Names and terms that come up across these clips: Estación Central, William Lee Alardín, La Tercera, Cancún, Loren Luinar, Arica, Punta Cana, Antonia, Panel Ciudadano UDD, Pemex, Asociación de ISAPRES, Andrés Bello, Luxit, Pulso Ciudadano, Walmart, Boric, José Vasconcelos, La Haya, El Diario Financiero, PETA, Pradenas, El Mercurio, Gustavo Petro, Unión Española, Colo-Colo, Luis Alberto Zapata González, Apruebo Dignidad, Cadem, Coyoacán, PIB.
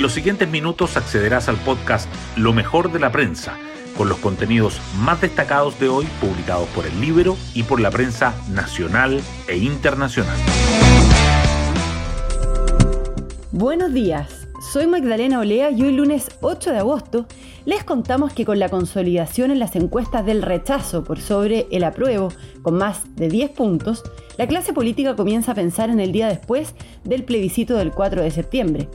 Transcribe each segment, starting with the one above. En los siguientes minutos accederás al podcast Lo Mejor de la Prensa, con los contenidos más destacados de hoy publicados por El Libro y por la prensa nacional e internacional. Buenos días, soy Magdalena Olea y hoy lunes 8 de agosto les contamos que con la consolidación en las encuestas del rechazo por sobre el apruebo con más de 10 puntos, la clase política comienza a pensar en el día después del plebiscito del 4 de septiembre.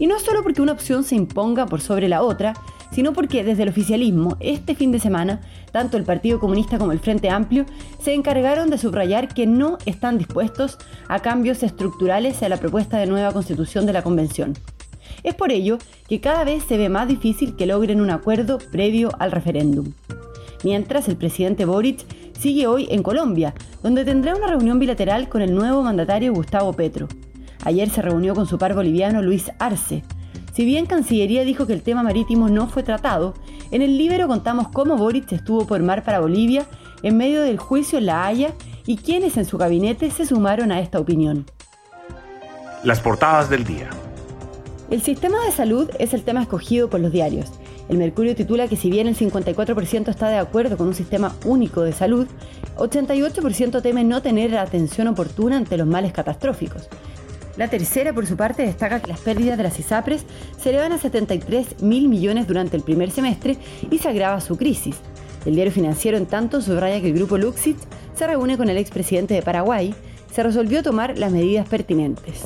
Y no solo porque una opción se imponga por sobre la otra, sino porque desde el oficialismo, este fin de semana, tanto el Partido Comunista como el Frente Amplio se encargaron de subrayar que no están dispuestos a cambios estructurales a la propuesta de nueva constitución de la Convención. Es por ello que cada vez se ve más difícil que logren un acuerdo previo al referéndum. Mientras, el presidente Boric sigue hoy en Colombia, donde tendrá una reunión bilateral con el nuevo mandatario Gustavo Petro. Ayer se reunió con su par boliviano Luis Arce. Si bien Cancillería dijo que el tema marítimo no fue tratado, en El Libro contamos cómo Boric estuvo por mar para Bolivia en medio del juicio en La Haya y quienes en su gabinete se sumaron a esta opinión. Las portadas del día. El sistema de salud es el tema escogido por los diarios. El Mercurio titula que si bien el 54% está de acuerdo con un sistema único de salud, 88% teme no tener la atención oportuna ante los males catastróficos. La Tercera, por su parte, destaca que las pérdidas de las ISAPRES se elevan a 73.000 millones durante el primer semestre y se agrava su crisis. El Diario Financiero, en tanto, subraya que el grupo Luxit se reúne con el expresidente de Paraguay. Se resolvió tomar las medidas pertinentes.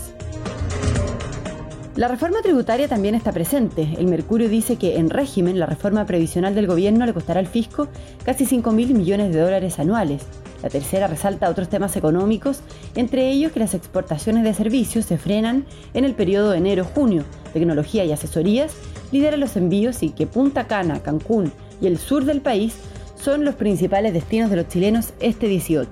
La reforma tributaria también está presente. El Mercurio dice que, en régimen, la reforma previsional del gobierno le costará al fisco casi $5.000 millones anuales. La Tercera resalta otros temas económicos, entre ellos que las exportaciones de servicios se frenan en el periodo de enero-junio, tecnología y asesorías lideran los envíos y que Punta Cana, Cancún y el sur del país son los principales destinos de los chilenos este 18.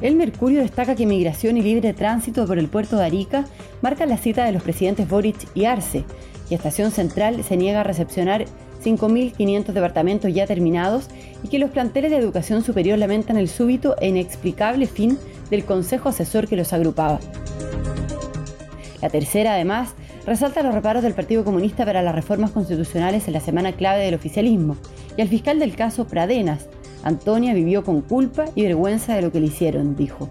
El Mercurio destaca que migración y libre tránsito por el puerto de Arica marcan la cita de los presidentes Boric y Arce, y Estación Central se niega a recepcionar 5.500 departamentos ya terminados y que los planteles de educación superior lamentan el súbito e inexplicable fin del consejo asesor que los agrupaba. La Tercera, además, resalta los reparos del Partido Comunista para las reformas constitucionales en la semana clave del oficialismo y al fiscal del caso Pradenas, Antonia vivió con culpa y vergüenza de lo que le hicieron, dijo.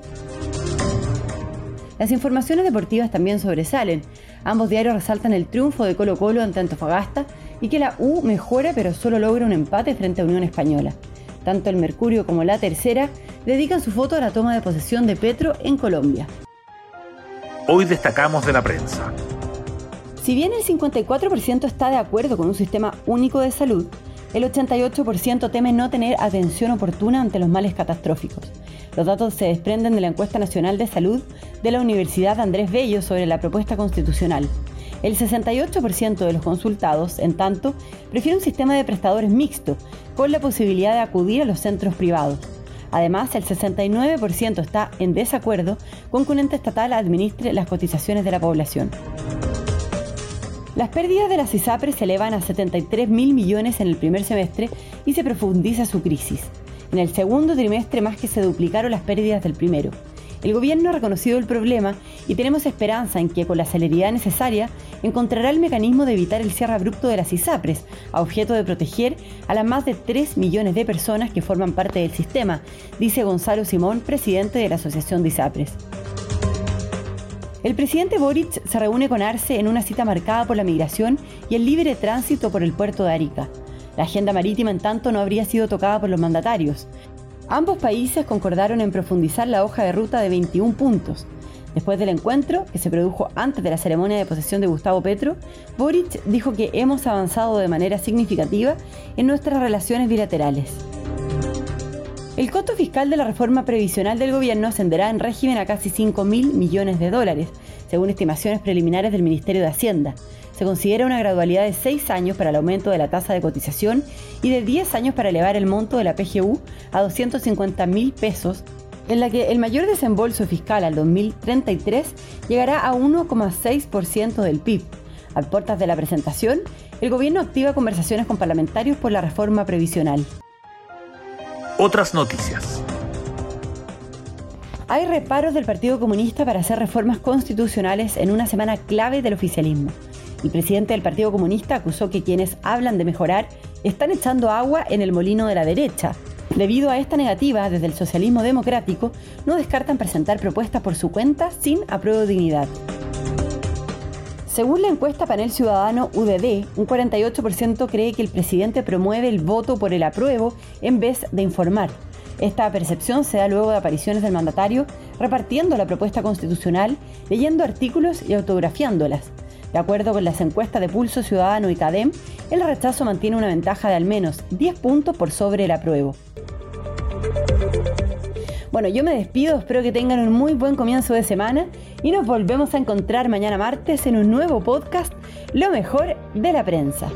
Las informaciones deportivas también sobresalen. Ambos diarios resaltan el triunfo de Colo-Colo ante Antofagasta y que la U mejora pero solo logra un empate frente a Unión Española. Tanto El Mercurio como La Tercera dedican su foto a la toma de posesión de Petro en Colombia. Hoy destacamos de la prensa. Si bien el 54% está de acuerdo con un sistema único de salud, el 88% teme no tener atención oportuna ante los males catastróficos. Los datos se desprenden de la encuesta nacional de salud de la Universidad Andrés Bello sobre la propuesta constitucional. El 68% de los consultados, en tanto, prefiere un sistema de prestadores mixto, con la posibilidad de acudir a los centros privados. Además, el 69% está en desacuerdo con que un ente estatal administre las cotizaciones de la población. Las pérdidas de las ISAPRES se elevan a 73.000 millones en el primer semestre y se profundiza su crisis. En el segundo trimestre más que se duplicaron las pérdidas del primero. El gobierno ha reconocido el problema y tenemos esperanza en que, con la celeridad necesaria, encontrará el mecanismo de evitar el cierre abrupto de las ISAPRES, a objeto de proteger a las más de 3 millones de personas que forman parte del sistema, dice Gonzalo Simón, presidente de la Asociación de ISAPRES. El presidente Boric se reúne con Arce en una cita marcada por la migración y el libre tránsito por el puerto de Arica. La agenda marítima, en tanto, no habría sido tocada por los mandatarios. Ambos países concordaron en profundizar la hoja de ruta de 21 puntos. Después del encuentro, que se produjo antes de la ceremonia de posesión de Gustavo Petro, Boric dijo que hemos avanzado de manera significativa en nuestras relaciones bilaterales. El costo fiscal de la reforma previsional del gobierno ascenderá en régimen a casi $5.000 millones, según estimaciones preliminares del Ministerio de Hacienda. Se considera una gradualidad de 6 años para el aumento de la tasa de cotización y de 10 años para elevar el monto de la PGU a $250.000, en la que el mayor desembolso fiscal al 2033 llegará a 1,6% del PIB. A puertas de la presentación, el gobierno activa conversaciones con parlamentarios por la reforma previsional. Otras noticias. Hay reparos del Partido Comunista para hacer reformas constitucionales en una semana clave del oficialismo. El presidente del Partido Comunista acusó que quienes hablan de mejorar están echando agua en el molino de la derecha. Debido a esta negativa, desde el socialismo democrático no descartan presentar propuestas por su cuenta sin Apruebo Dignidad. Según la encuesta Panel Ciudadano UDD, un 48% cree que el presidente promueve el voto por el apruebo en vez de informar. Esta percepción se da luego de apariciones del mandatario repartiendo la propuesta constitucional, leyendo artículos y autografiándolas. De acuerdo con las encuestas de Pulso Ciudadano y Cadem, el rechazo mantiene una ventaja de al menos 10 puntos por sobre el apruebo. Bueno, yo me despido, espero que tengan un muy buen comienzo de semana y nos volvemos a encontrar mañana martes en un nuevo podcast, Lo Mejor de la Prensa.